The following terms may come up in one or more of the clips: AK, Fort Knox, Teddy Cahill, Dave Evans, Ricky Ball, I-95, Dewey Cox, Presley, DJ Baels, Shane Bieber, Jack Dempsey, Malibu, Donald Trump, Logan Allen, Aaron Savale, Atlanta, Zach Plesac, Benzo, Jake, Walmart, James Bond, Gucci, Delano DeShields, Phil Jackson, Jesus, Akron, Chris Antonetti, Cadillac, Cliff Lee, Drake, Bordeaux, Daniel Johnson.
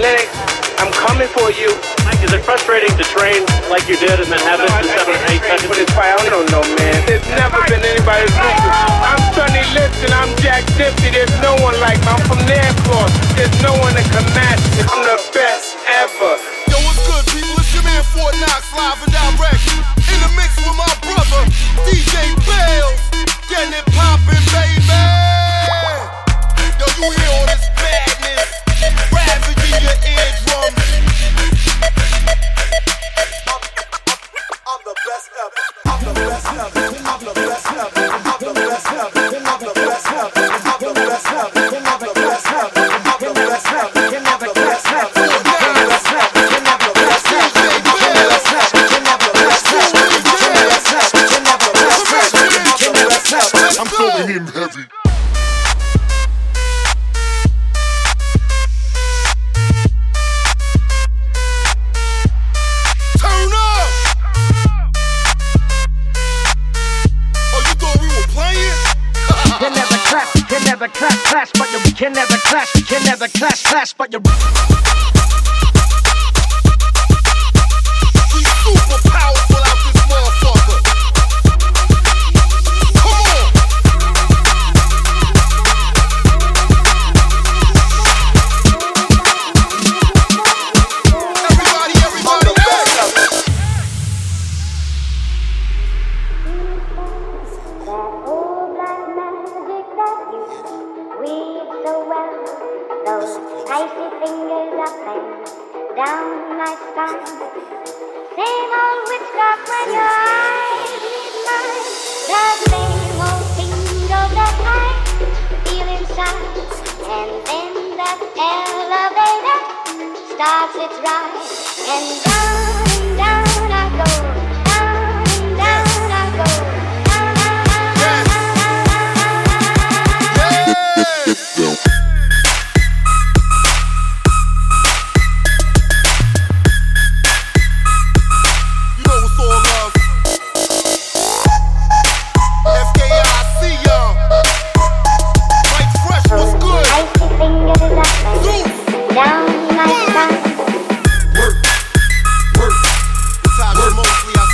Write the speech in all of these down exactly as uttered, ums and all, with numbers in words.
legs. I'm coming for you. Is it frustrating to train like you did and then have this in seven or eight seconds? I don't know, man. There's never been anybody as good. I'm Sonny Liston. I'm Jack Dempsey. There's no one like me. I'm from the Air Force. There's no one that can match me. I'm the best ever. Yo, what's good, people? It's your man Fort Knox, live and direct. In the mix with my brother, D J Baels. Getting it poppin', baby. Yo, you hear all this badness rattling in your eardrums. Down my spine. Work, work, work. Times mostly I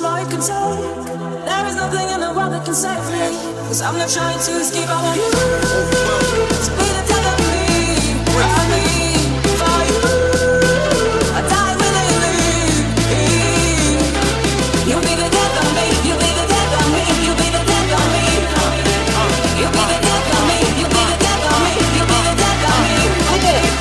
much more you can take. There is nothing in the world that can save me, 'cause I'm not trying to escape, I want you to be the death of me. I need for you, I die willingly. You'll be the death of me, you'll be the death of me, you'll be the death of me, you'll be the death of me, you'll be the death of me, you'll be the death of me. I did it.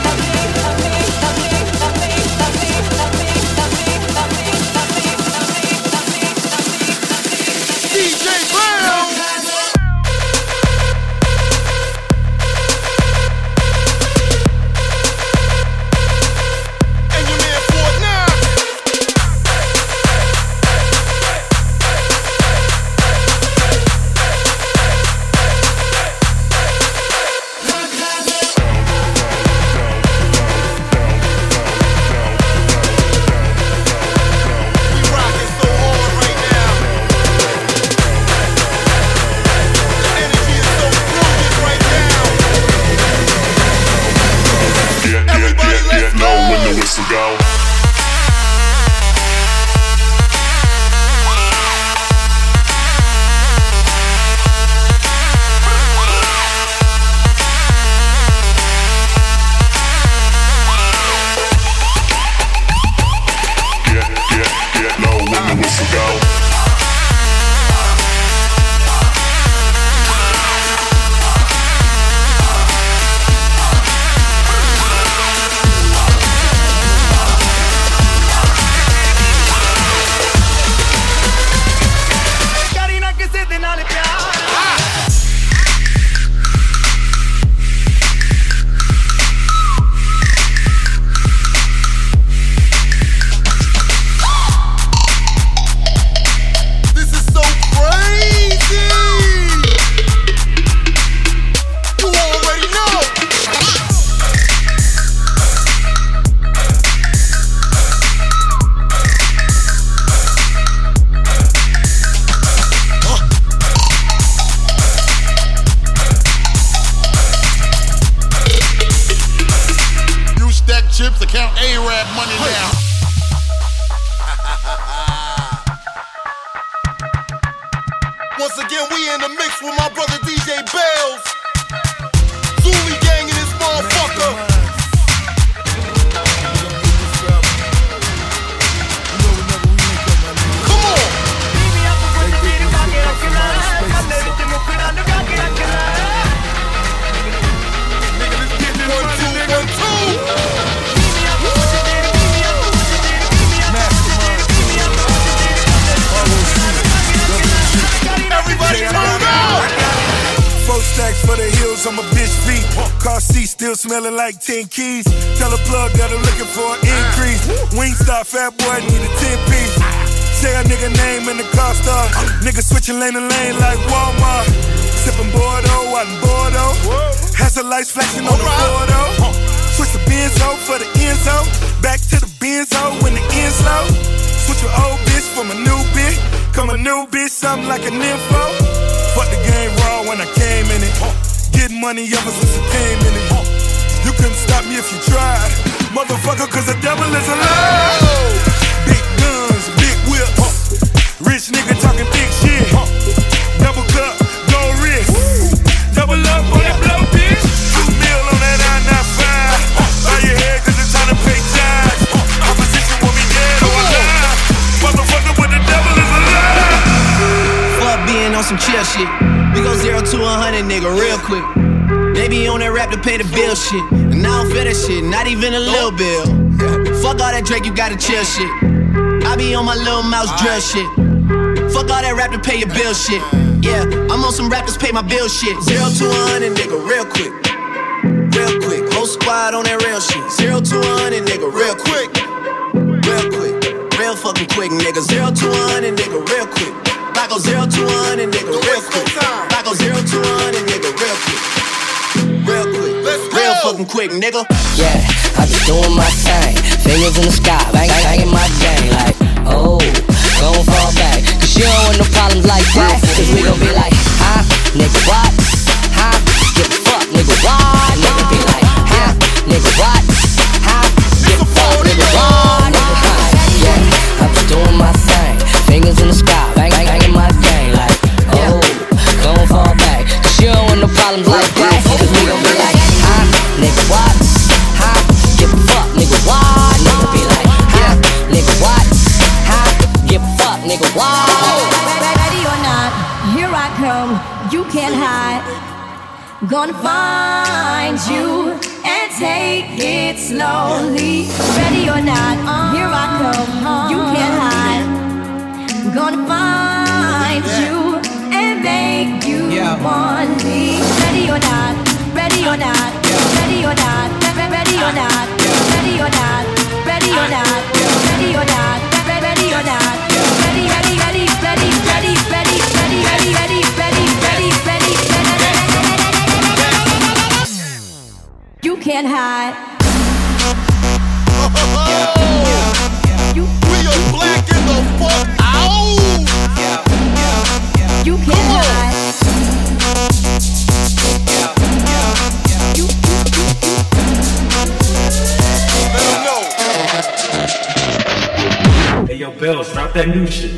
Like ten keys. Tell a plug that I'm looking for an increase. Wingstar, fat boy, need a ten piece. Say a nigga name in the car star. Nigga switching lane to lane like Walmart. Sipping Bordeaux out in Bordeaux. Has the lights flashing on the Bordeaux. Switch the Benzo for the Enzo. Back to the Benzo when the end slow. Switch your old bitch from a new bitch. Come a new bitch, something like a nympho. Fuck the game raw when I came in it. Getting money ever since I came in it. You couldn't stop me if you tried, motherfucker, 'cause the devil is alive. Big guns, big whips, huh. Rich nigga talking big shit, huh. Double cup, gold wrist, woo. Double up on that blow, bitch. Two mil on that I ninety-five, huh. Bow your head 'cause it's time to pay time, huh. Opposition will be dead or alive, motherfucker, but the devil is alive. Fuck being on some chill shit, we go zero to a hundred, nigga, real quick. They be on that rap to pay the bill shit. And I don't feel that shit, not even a little bill. Fuck all that Drake, you gotta chill shit. I be on my little mouse drill shit. Fuck all that rap to pay your bill shit. Yeah, I'm on some rappers pay my bill shit. Zero to a hundred, nigga, real quick. Real quick, whole squad on that real shit. Zero to a hundred, nigga, real quick. Real quick, real fucking quick, nigga. Zero to a hundred, nigga, real quick. I go zero to a hundred, nigga, real quick. I go zero to a hundred, nigga, real quick. Real quick, real fucking quick, nigga. Yeah, I be doing my thing. Fingers in the sky, bang, bang, in my gang. Like, oh, gon' fall back. 'Cause you don't want no problems like that. 'Cause we gon' be like, huh, nigga, what? Huh, give a fuck, nigga, what? Nigga be like, huh, nigga, what? Huh, give a fuck, nigga, what? Nigga, huh, yeah, I be doing my thing. Fingers in the nigga. Wow. Ready or not, here I come. You can't hide. Gonna find you and take it slowly. Ready or not, here I come. You can't hide. Gonna find you and make you want me. Ready or not, ready or not, ready or not, ready or not, ready or not, ready or not, ready or not, ready or not, ready, ready, ready, ready, ready, ready, ready, ready, ready, ready, ready, ready, ready. You can't hide. We are black in the fuck out. You can't hide. Yo, Baels, drop that new shit.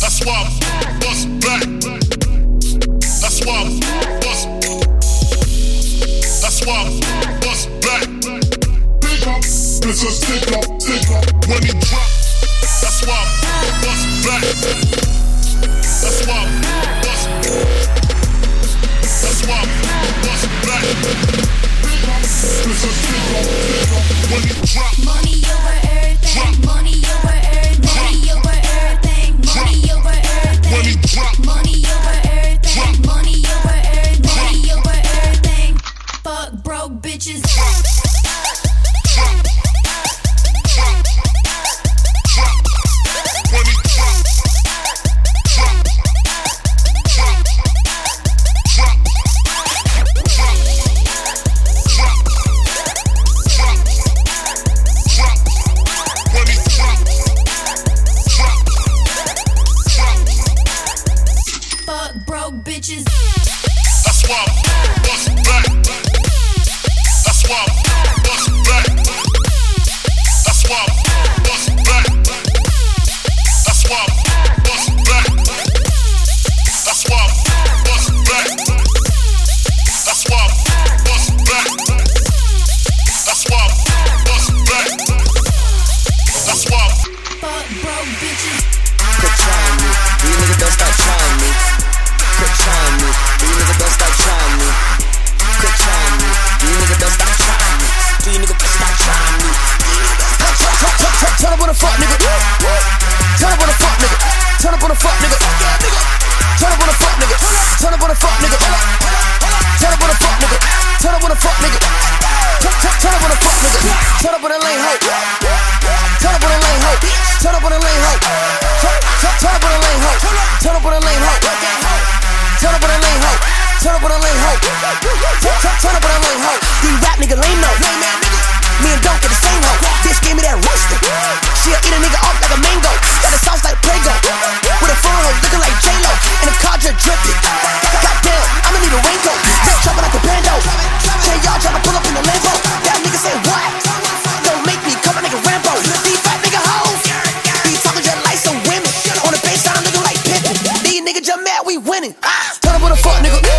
That's why I'm boss black. That's why I'm bust. That's why I'm bust back. Big up, it's a stick up, stick up. When he drop, that's why I'm bust back. That's why I'm bust. That's why I'm bust back. Big up, it's a stick up, stick up. When he drop, money over everything. Drop. Money over everything. Drop. Money over everything. Drop. Money over everything. When he drop, money over everything. Drop. Money over everything, money over everything. Fuck broke bitches. Drop. Drop. Drop. Drop. Money drop. Drop. Drop. Drop. Drop. Drop. Drop. Drop. Money drop. Drop. Drop. Fuck broke bitches. That's why I bust back. That's why I bust back. That's why I bust back. That's why I bust back. That's why I bust back. That's why I bust back. That's why I bust back. That's why I fuck broke bitches. Quit trying me. You niggas don't stop trying me. Quit trying me, you nigga don't stop trying me. Quit trying me, you nigga don't stop trying me. Do you nigga don't stop trying me? Turn up on the fuck nigga. Turn up on the fuck nigga. Turn up on the fuck nigga. Turn up on the fuck nigga. Turn up on the fuck nigga. Turn up on the fuck nigga. Turn up on the fuck nigga. Turn up on the fuck nigga. Turn up on the lane ho. Turn up on the lane ho. Turn up on the lane ho. Turn up on the lane ho. Turn up on the lane ho. Turn up on the lane ho, turn up on the lane ho, turn up on the lane ho. These rap nigga lame no, me and don't get the same ho. Bitch gave me that rooster, she'll eat a nigga off like a mango. Got the sauce like Prego, with a phone hoe looking like J-Lo, and the car just dripping. Goddamn, I'ma need a raincoat, still chopping like a bando. Ten y'all tryna pull up in the Lambo, that nigga said what? Don't make me come a nigga Rambo, these fat nigga hoes. These talking just like some women, on the baseline I'm looking like Pimpin'. These niggas just mad we winning. Turn up on the fuck, nigga.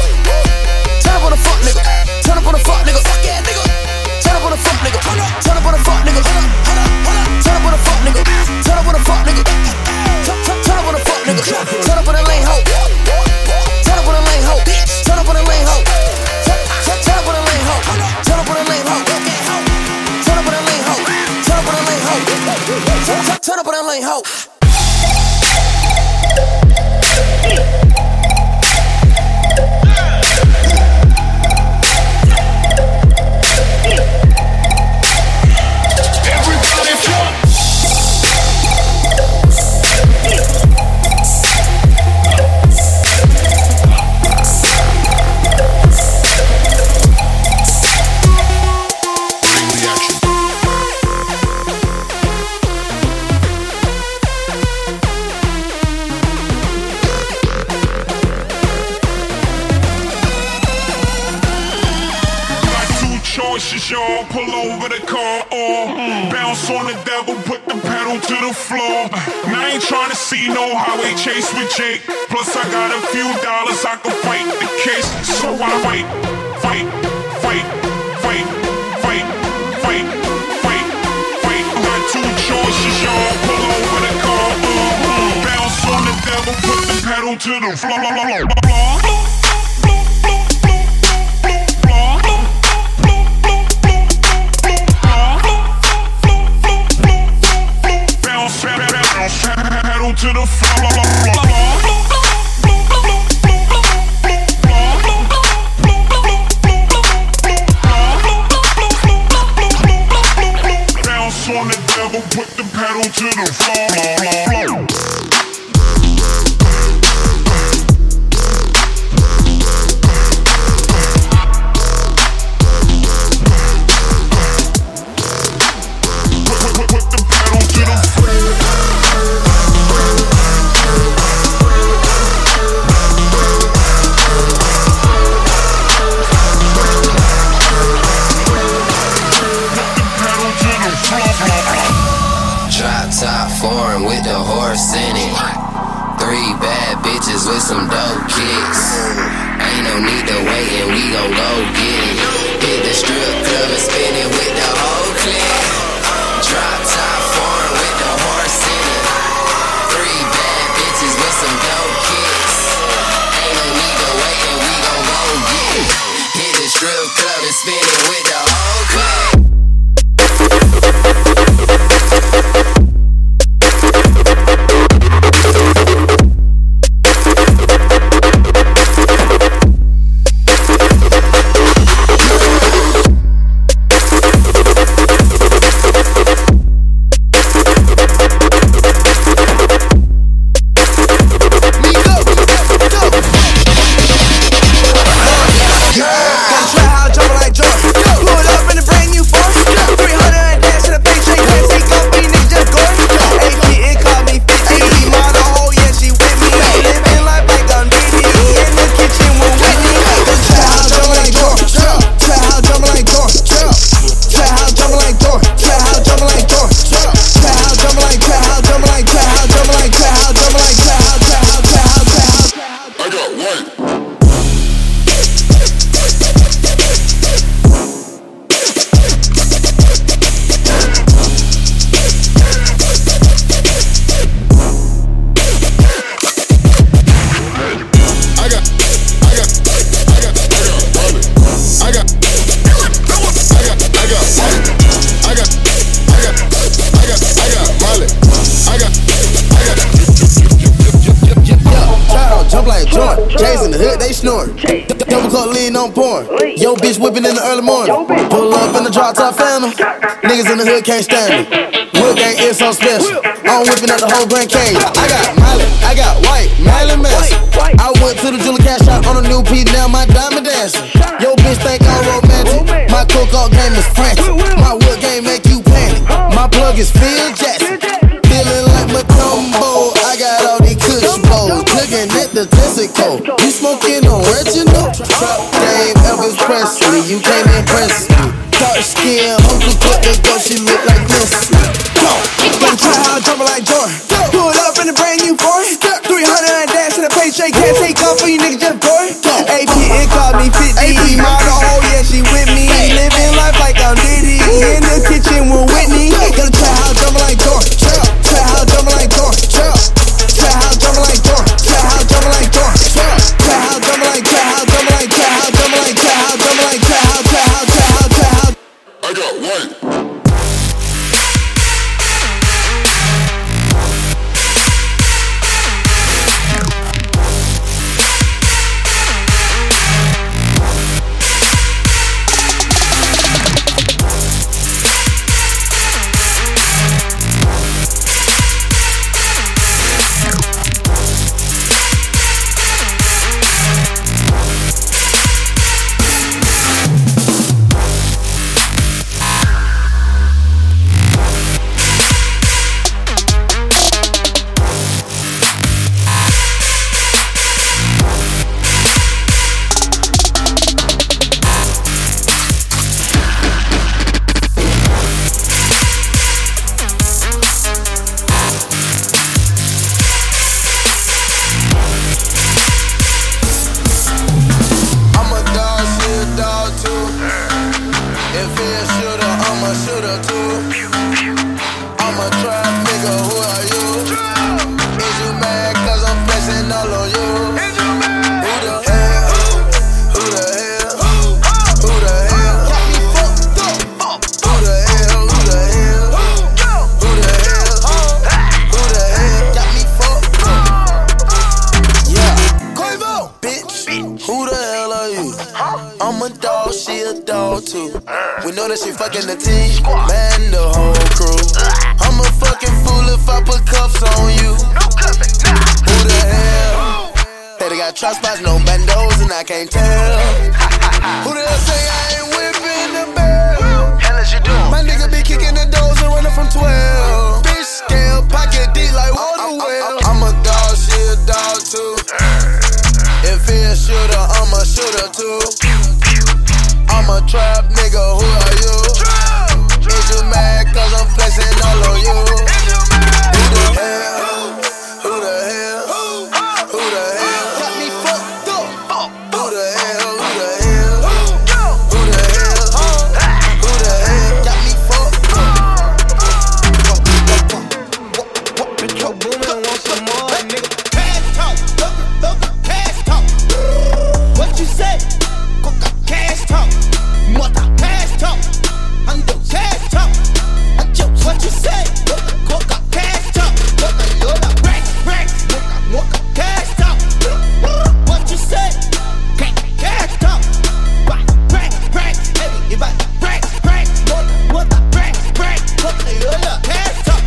Sean, pull over the car on. Bounce on the devil, put the pedal to the floor. Now I ain't tryna see no highway chase with Jake. Plus I got a few dollars, I can fight the case. So I wait, fight, fight, fight, fight, fight, fight, fight. I got two choices, y'all, pull over the car on. Bounce on the devil, put the pedal to the floor. To the floor. Bounce on the devil, put the pedal to the floor. With some dope kicks, ain't no need to wait and we gon' go get it. Hit the strip club and spin it with the whole clip. Drop top foreign with the horse in it. Three bad bitches with some dope kicks, ain't no need to wait and we gon' go get it. Hit the strip club and spin it with the whole clip. On porn. Yo bitch whipping in the early morning. Pull up in the drop top phantom. Niggas in the hood can't stand me. Wood gang is so special. I'm whipping up the whole Grand Canyon. I got Miley, I got white, Miley Manson. I went to the jewelry cash shop on a new piece. Now my diamond dancing. Yo bitch think I'm romantic. My cook-off game is frantic. My wood game make you panic. My plug is Phil Jackson. Feeling like Macumbo. I got all these cush bowls. Looking at the Tessico. You smoking on Reginald? Dave Evans, Presley, you can't impress me. Dark skin, Uncle Clip, and go, she look like Presley. Go, go, try how I jump like Jordan. Pulled up in a brand new Ford. three hundred and dash in a paycheck, can't take off for you niggas, just boy. A P, it called me fifty. A P, model, oh yeah, she with me. Living life like I'm Diddy. In the kitchen with Whitney. Gotta try how I jump like Jordan. Try how I jump like Jordan. Try how I jump like Jordan. Try how I jump like Jordan. Try how I jump like Jordan. I'm a dog, she a dog too. We know that she fucking the team, man, the whole crew. I'm a fucking fool if I put cuffs on you. Who the hell? They got trap spots, no bandos, and I can't tell. Who the hell say I ain't whipping the bell? Hell is you doing? My nigga be kicking the doors and running from twelve. Bitch scale, pocket D like water well. I'm a dog, she a dog too. If he a shooter, I'm a shooter too. I'm a trap nigga, who are you? Is you mad cause I'm flexing all on you? Who the hell? Who the hell? Who the hell? Got me fucked up. Who the hell? Who the hell? Who the hell? Who the hell? Got me fucked up. Bitch, your woman wants some more, nigga. Cash talk, look, look, cash talk. What you say? Cash talk, mother, cash talk. I'm your cash talk. I'm your, what you say? Coca, cash talk. Coca, lola, rack, rack. Coca, cash talk. What you say? Cash talk. Rack, rack, rack. Everybody, rack, rack. Mother, rack, rack. Coca, lola, cash talk.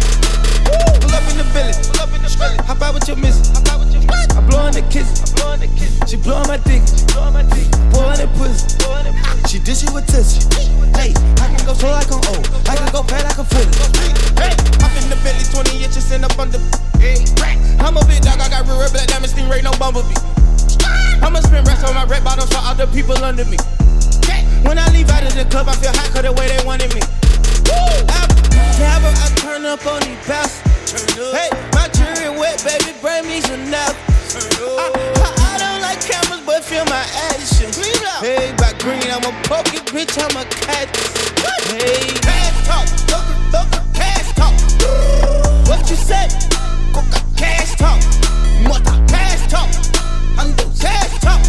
Pull up in the village. Pull up in the village. Hop out with your missus. Hop out with your missus. I'm blowing the kiss. I'm blowing the kiss. She blowing my dick. She blowing my dick. Pouring and pussy. She dish it with tissue. Hey, I can go slow, I can old. I can go fat, I can feel it. Hey, hop in the belly, twenty inches and up under. Hey, I'm a big dog, I got real red, black diamond, stingray, no bumblebee. I'ma spin racks on my red bottles for all the people under me. When I leave out of the club, I feel hot cause the way they wanted me. I, never, I turn up on these bastards. Hey, my jury wet, baby, bring me some naps. I, I, I don't like cameras, but feel my action. Hey, by green, I'm a pokey, bitch, I'm a cat. Hey, cash talk, thucker, thucker, cash talk. What you say? Coca, cash talk. Mother, cash talk. I'm your cash talk.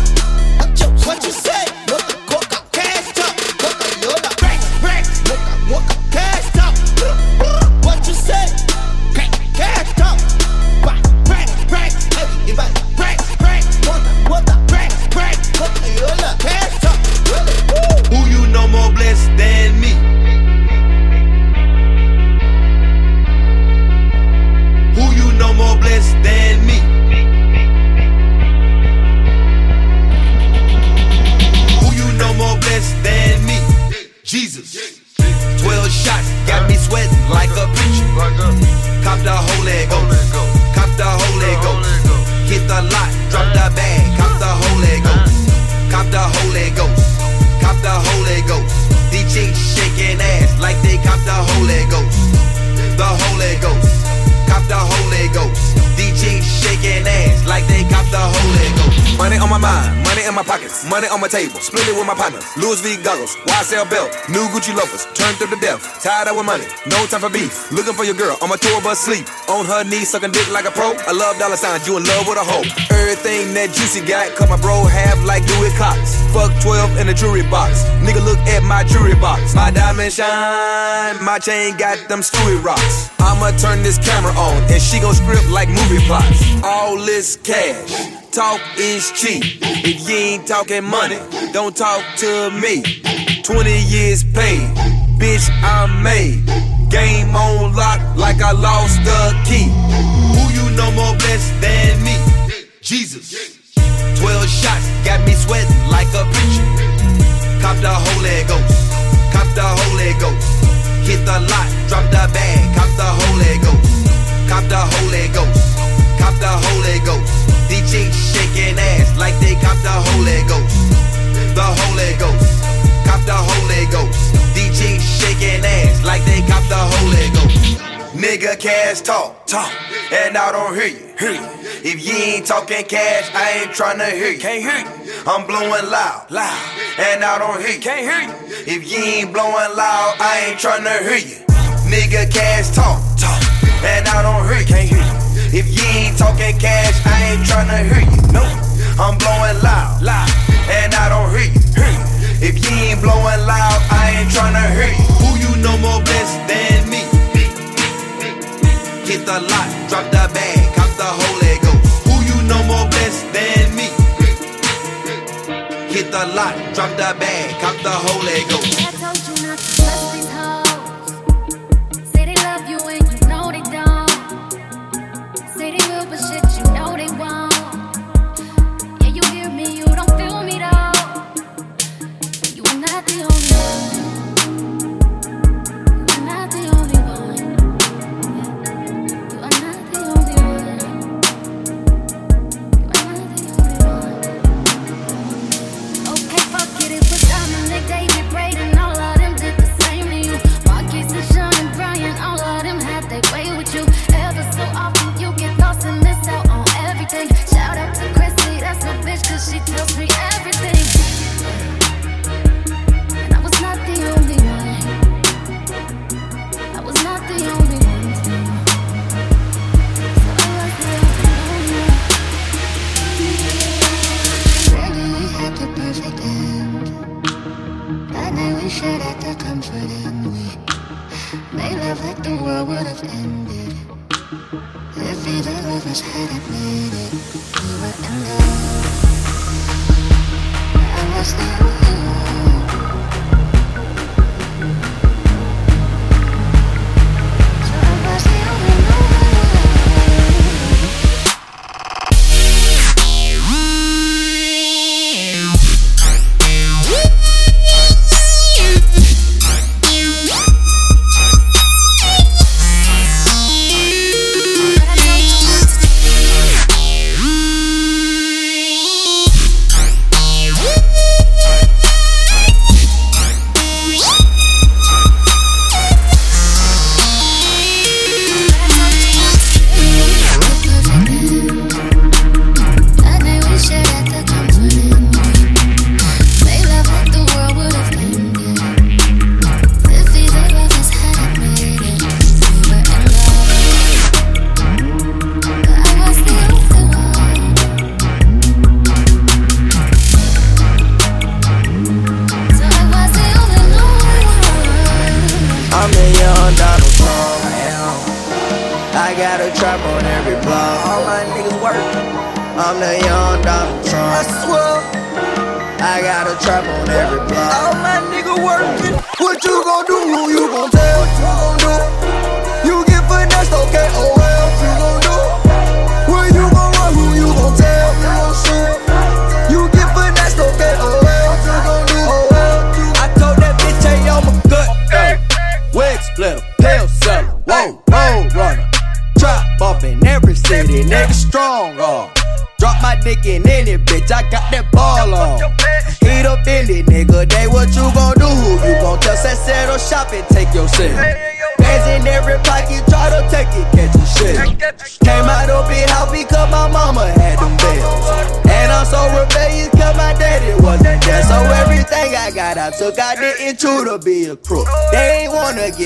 I'm your, what you say? Coca, coca, cash talk. Coca, you're the rack, rack. Coca, coca, cash talk. What you say? Cash talk. Rack, rack, rack. Everybody, rack, rack. What the, rack, rack. Coca, you're the cash talk. Who you know more blessed than me? Who you know more blessed than me? Who you know more blessed than me? Jesus. Twelve shots, got me sweating like a bitch. Cop the whole leg go. Cop the whole leg go. Hit the lot, drop the bag, cop the whole leg go. Cop the Holy Ghost, cop the Holy Ghost. These chicks shaking ass like they cop the Holy Ghost. The Holy Ghost, cop the Holy Ghost. These chicks shaking ass like they cop the Holy Ghost. Money on my mind, money in my pockets, money on my table. Split it with my partner. Louis V goggles, Y S L belt, new Gucci loafers. Turned up to death, tied up with money, no time for beef. Looking for your girl on my tour bus, sleep on her knees, sucking dick like a pro. I love dollar signs, you in love with a hoe. Everything that Juicy got, cut my bro half like Dewey Cox. Fuck twelve in the jewelry box. Nigga, look at my jewelry box. My diamond shine, my chain got them screwy rocks. I'ma turn this camera on, and she gon' script like movie plots. All this cash, talk is cheap. If you ain't talking money, don't talk to me. twenty years paid, bitch, I'm made. Game on lock like I lost the key. Who you know more blessed than me? Jesus. Twelve shots, got me sweating like a bitch. Cop the Holy Ghost, cop the Holy Ghost. Hit the lot, drop the bag, cop the Holy Ghost. Cop the Holy Ghost, cop the Holy Ghost. These chicks shaking ass like they cop the Holy Ghost. The Holy Ghost, cop the Holy Ghost. These chicks shaking ass like they cop the Holy Ghost. Nigga, cash talk, talk, and I don't hear you, hear you. If you ain't talking cash, I ain't tryna hear you, can't hear you. I'm blowing loud, loud, and I don't hear you, can't hear you. If you ain't blowing loud, I ain't tryna hear you. Nigga, cash talk, talk, and I don't hear you, can't hear you. If you ain't talking cash, I ain't tryna hear you, no. I'm blowing loud, loud, and I don't hear you, hear you. If you ain't blowing loud, I ain't tryna hear you. Who you know more blessed than me? Hit the lot, drop the bag, cop the Holy Ghost. Who you know more blessed than me? Hit the lot. drop the bag, cop the whole Lego. I told you not to touch these hoes. Say they love you and you know they don't. Say they will, but shit, you know they won't. Yeah, you hear me, you don't feel me though. You are not the only one. She tells me everything, and I was not the only one. I was not the only one, so I was the only one. Really, we had the perfect end. That night we shared at the comfort end. We made love like the world would have ended if either of us hadn't made it. We were in love. I was the only one. So I was the only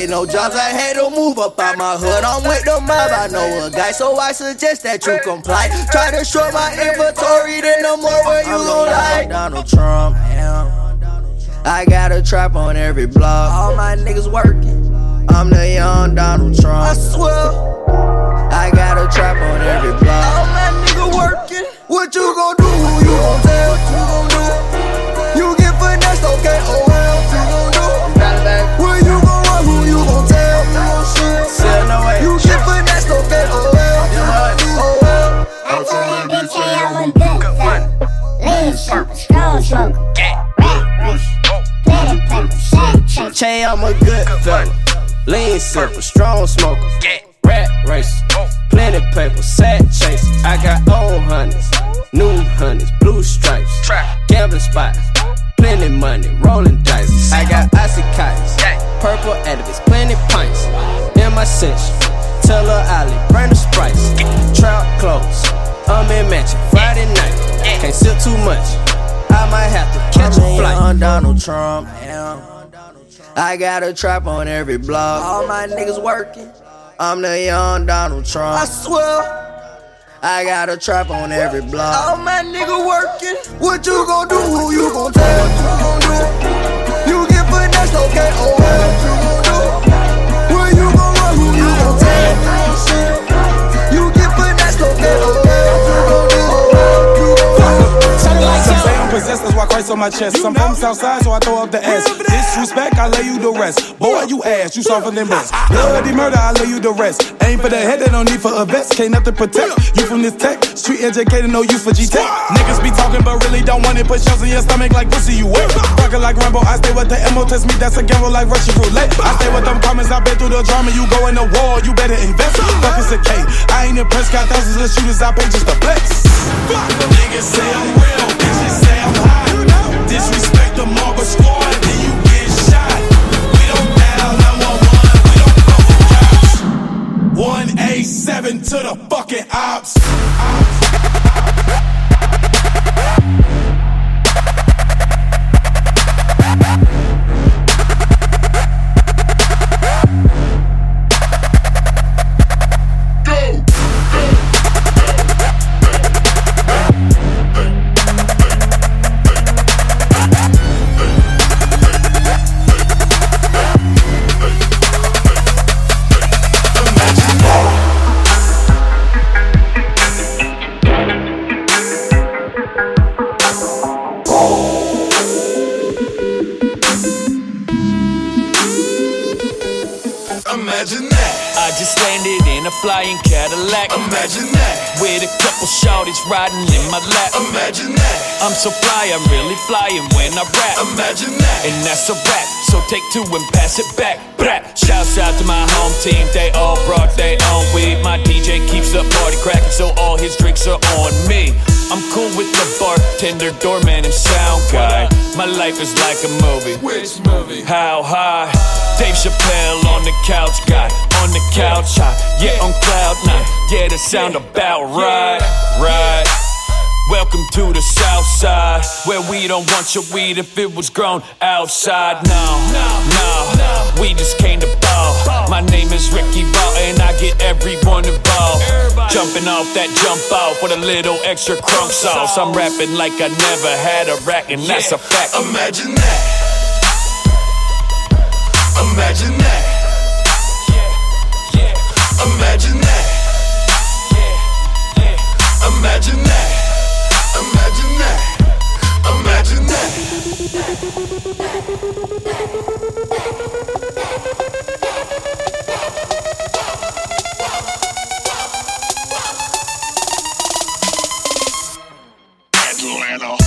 no jobs, I had to move up out my hood. I'm with the mob, I know a guy, so I suggest that you comply. Try to show my inventory, then no more where you gon' lie. Donald Trump, I got a trap on every block. All my niggas working. I'm the young Donald Trump. I swear, I got a trap on every block. All my niggas working. What you gon' do? Who you gon' tell? What you gon' do? You get finessed, okay? Oh well, you gon' do? Where you gon' run? Who you gon' tell? You gon' shoot? You get finessed, don't get oh well. Oh well. I'm from the D J, I'm a good fuck. Lean smoker, strong smoker, rat rush, plenty paper, shot chaser. Che, I'm a good fella. Lean smoker, strong smoker, rat racer, plenty paper, sack chaser. I got old hundreds, new hundreds, blue stripes, gambling spots. Plenty money, rolling dice. I got icy kites, purple edifice, plenty pints. In my cinch, tell her Ollie, bring the sprites. Trout clothes, I'm in mansion, Friday night. Can't sip too much, I might have to catch I'm a flight. I'm Donald Trump, I got a trap on every block. All my niggas working, I'm the young Donald Trump. I swear I got a trap on every block. All my niggas working. What you gon' do? Who you gon' tell? What you gon' do? You get finessed, okay? Oh well. You gon' do? Where you gon' run? Who you gon' tell? You get finessed, okay? Oh well. You gon' do? Oh well. You gon' do? Shawty like, say I'm possessed, that's why. price on my chest. I'm from Southside, so I throw up the S. Disrespect, I lay you the rest. Boy, you ass, you soften them breasts. Bloody murder, I lay you the rest. Aim for the head, they don't need for a vest. Can't nothing protect you from this tech. Street educated, no use for G-Tech. Niggas be talking, but really don't want it. Put shells in your stomach like pussy, you wet. Rockin' like Rambo, I stay with the M O. Test me, that's a gamble like Russian roulette. I stay with them comments, I've been through the drama. You go in the war, you better invest. Fuck it's a K, I ain't impressed. Got thousands of shooters, I pay just a flex. Fuck. Niggas say I'm real, bitches say I'm high. You know. Disrespect the marble squad, then you get shot. We don't battle nine one one, we don't fuck with cops. one eighty-seven to the fucking ops. Ops. Flying Cadillac, imagine that. With a couple shorties riding in my lap, imagine that. I'm so fly, I'm really flying when I rap, imagine that. And that's a rap, so take two and pass it back. Brap. Shouts out to my home team, they all brought their own weed. My D J keeps the party cracking, so all his drinks are on me. I'm cool with the bartender, doorman, and sound guy. My life is like a movie. Which movie? How high? Dave Chappelle on the couch, guy. On the couch, high. Yeah, on cloud nine. Yeah, that sound about right, right. Welcome to the south side, where we don't want your weed if it was grown outside. No, no, we just came to ball. My name is Ricky Ball, and I get everyone involved. Jumping off that jump off with a little extra crunk sauce. I'm rapping like I never had a rack, and that's a fact. Imagine that. Imagine that. Imagine that. Imagine that. Imagine that. Imagine that. Atlanta.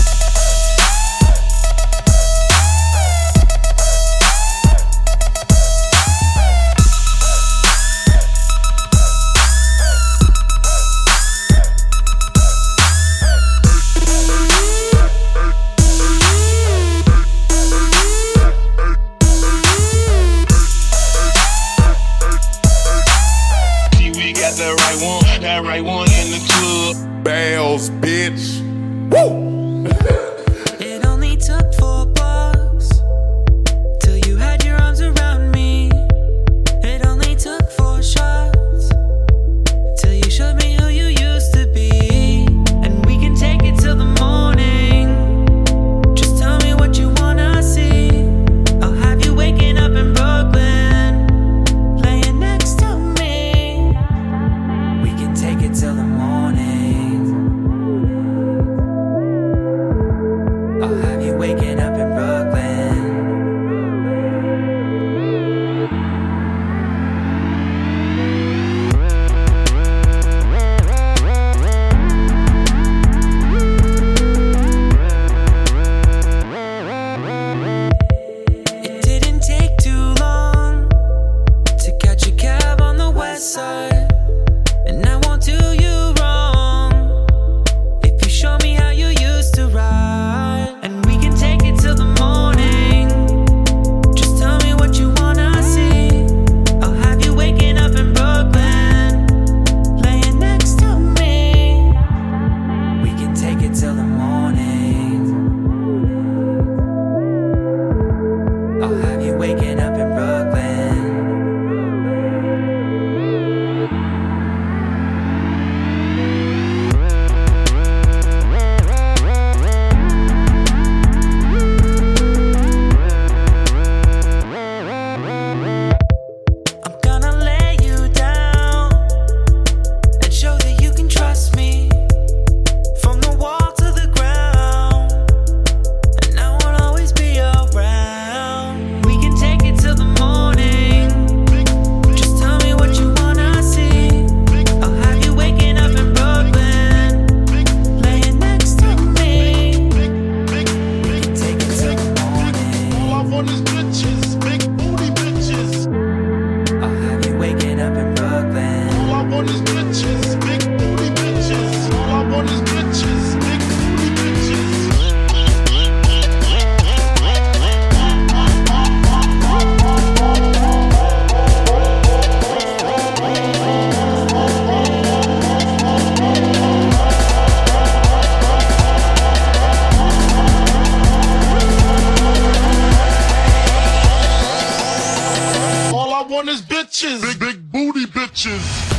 on is bitches. Big, big booty bitches.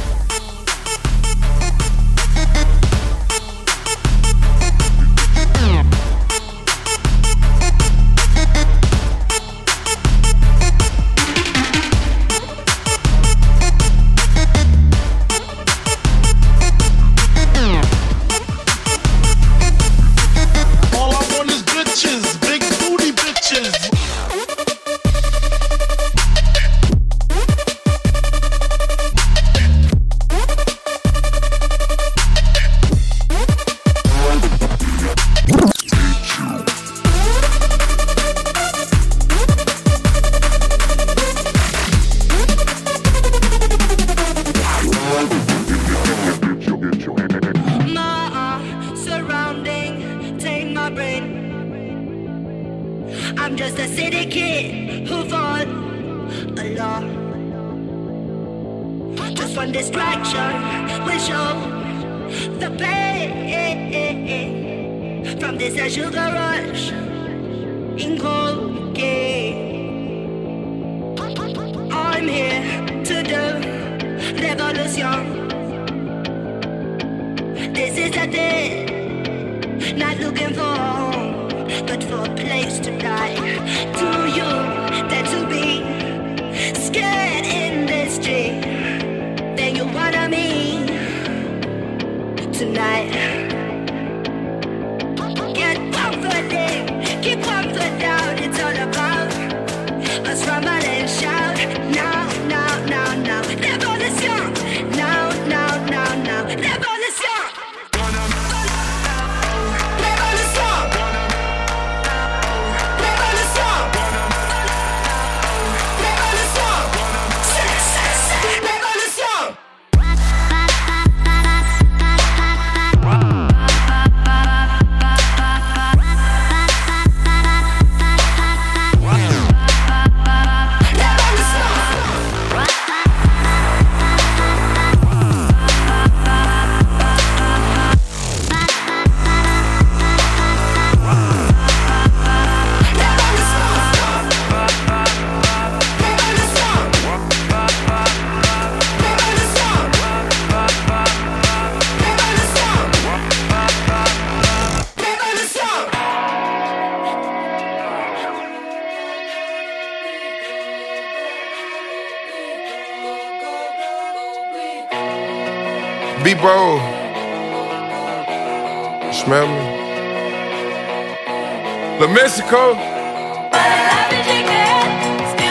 Mexico. Still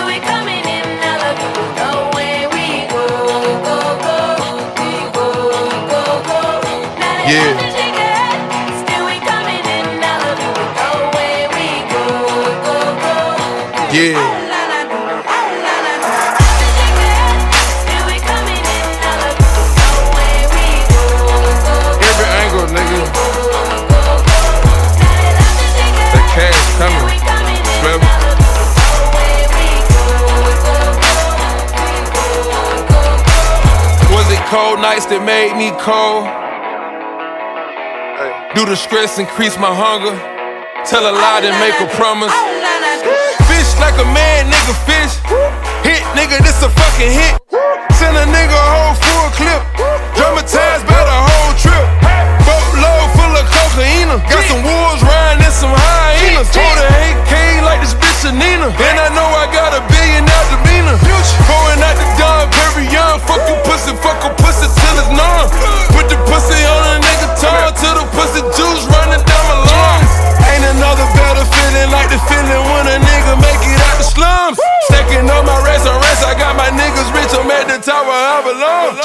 we coming in Malibu. No way we go, go, go, we go, go, go. Yeah. Still we coming in Malibu. No way we go, go, go. Yeah. Still we coming in Malibu. No way we go, go, go. Every angle, nigga. Cold nights that made me cold. Hey. Do the stress increase my hunger? Tell a lie and make a promise. Fish like a man, nigga, fish. Hit, nigga, this a fucking hit. Send a nigga a whole full clip. Dramatized by the whole trip. Boatload full of cocaine. Got some wolves riding and some hyenas. Told her A K like this bitch a Nina. And I know I got a billion out the Nina. Going out the dog, very young. Fuck you pussy, fuck a pussy till it's numb. Put the pussy on a nigga tongue till the pussy juice running down my lungs. Ain't another better feeling like the feeling when a nigga make it out the slums. Stacking up my rest, I rest. I got my niggas rich, I'm at the tower where I belong.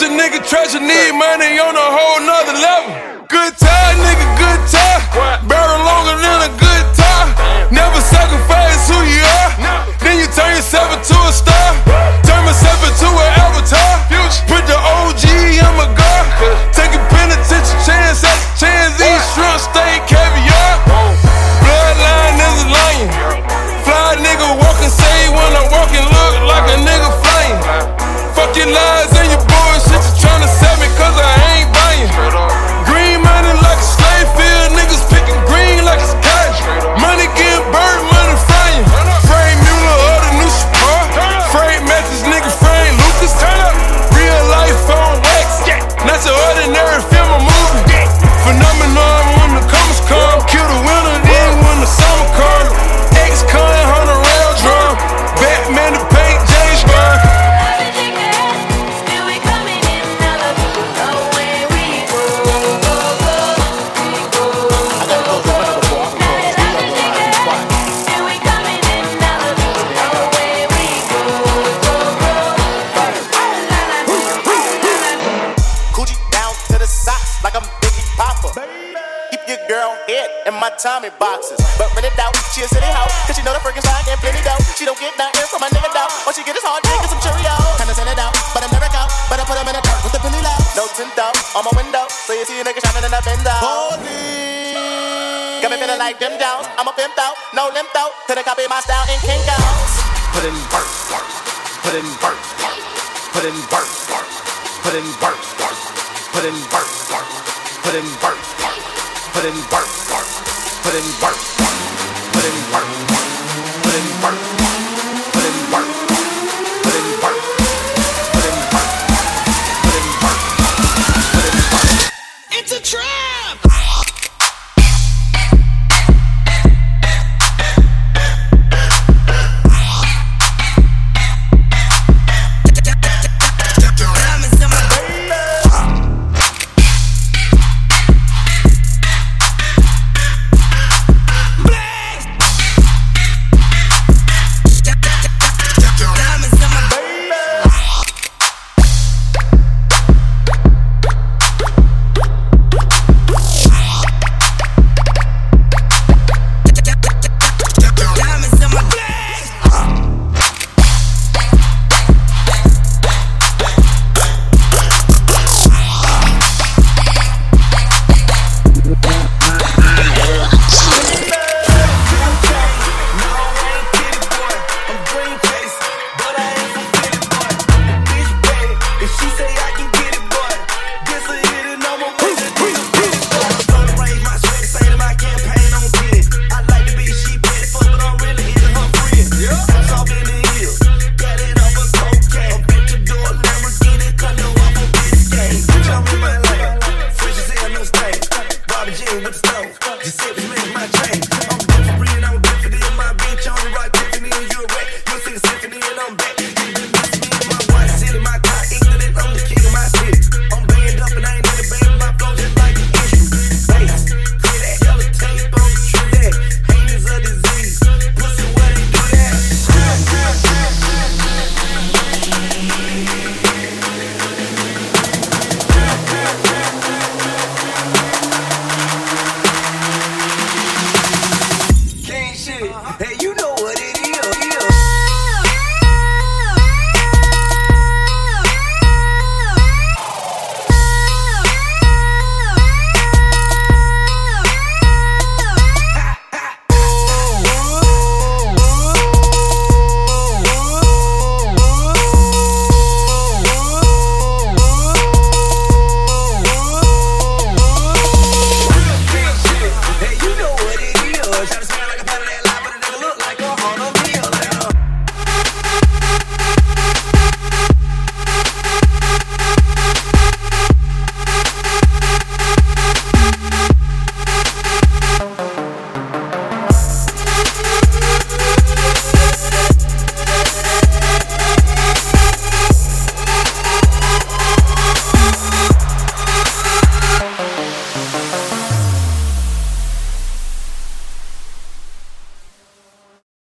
bitch, a nigga treasure, need money on a whole nother level. Good time, nigga, good time. Barrel longer than a good time. Never sacrifice who you are. Then you turn yourself into a star. Turn myself into an avatar. Put the O G on my guard. Take a penitential chance at the chance. These shrimp stay caviar. Bloodline is a lion. Fly nigga walking, say when I'm walking, look like a nigga flying. Fuck your lies and your bullshit. You tryna sell me cause I ain't buying. Green money like a slave field. Niggas picking green like it's cotton. Money getting burned, money frying. Frame Mueller or the new Spar. Frame Mathis, nigga, frame Lucas. Real life on wax. Not your ordinary film or movie. Phenomenon when the comers come. Kill the winter, then when the summer comes. X-Con on the rail drum. Batman the paint, James Bond. My Tommy boxes, but when it out, she a city hoe, cause she know the freaking side and plenty dough. She don't get nothing from my nigga though. All she get is hard dick and some Cheerios. Kinda send it out, but I'm never out. But I put him in a dirt with the penny low. No tint though, on my window, so you see a nigga shining in a Benzo. Got me feeling like them dogs. I'm a pimp though, no limp though. Till they copy my style and king goes. Put in verse, put in verse, put in verse, put in verse, put in verse, put in verse, put in verse. Put in work, put in work, put in work.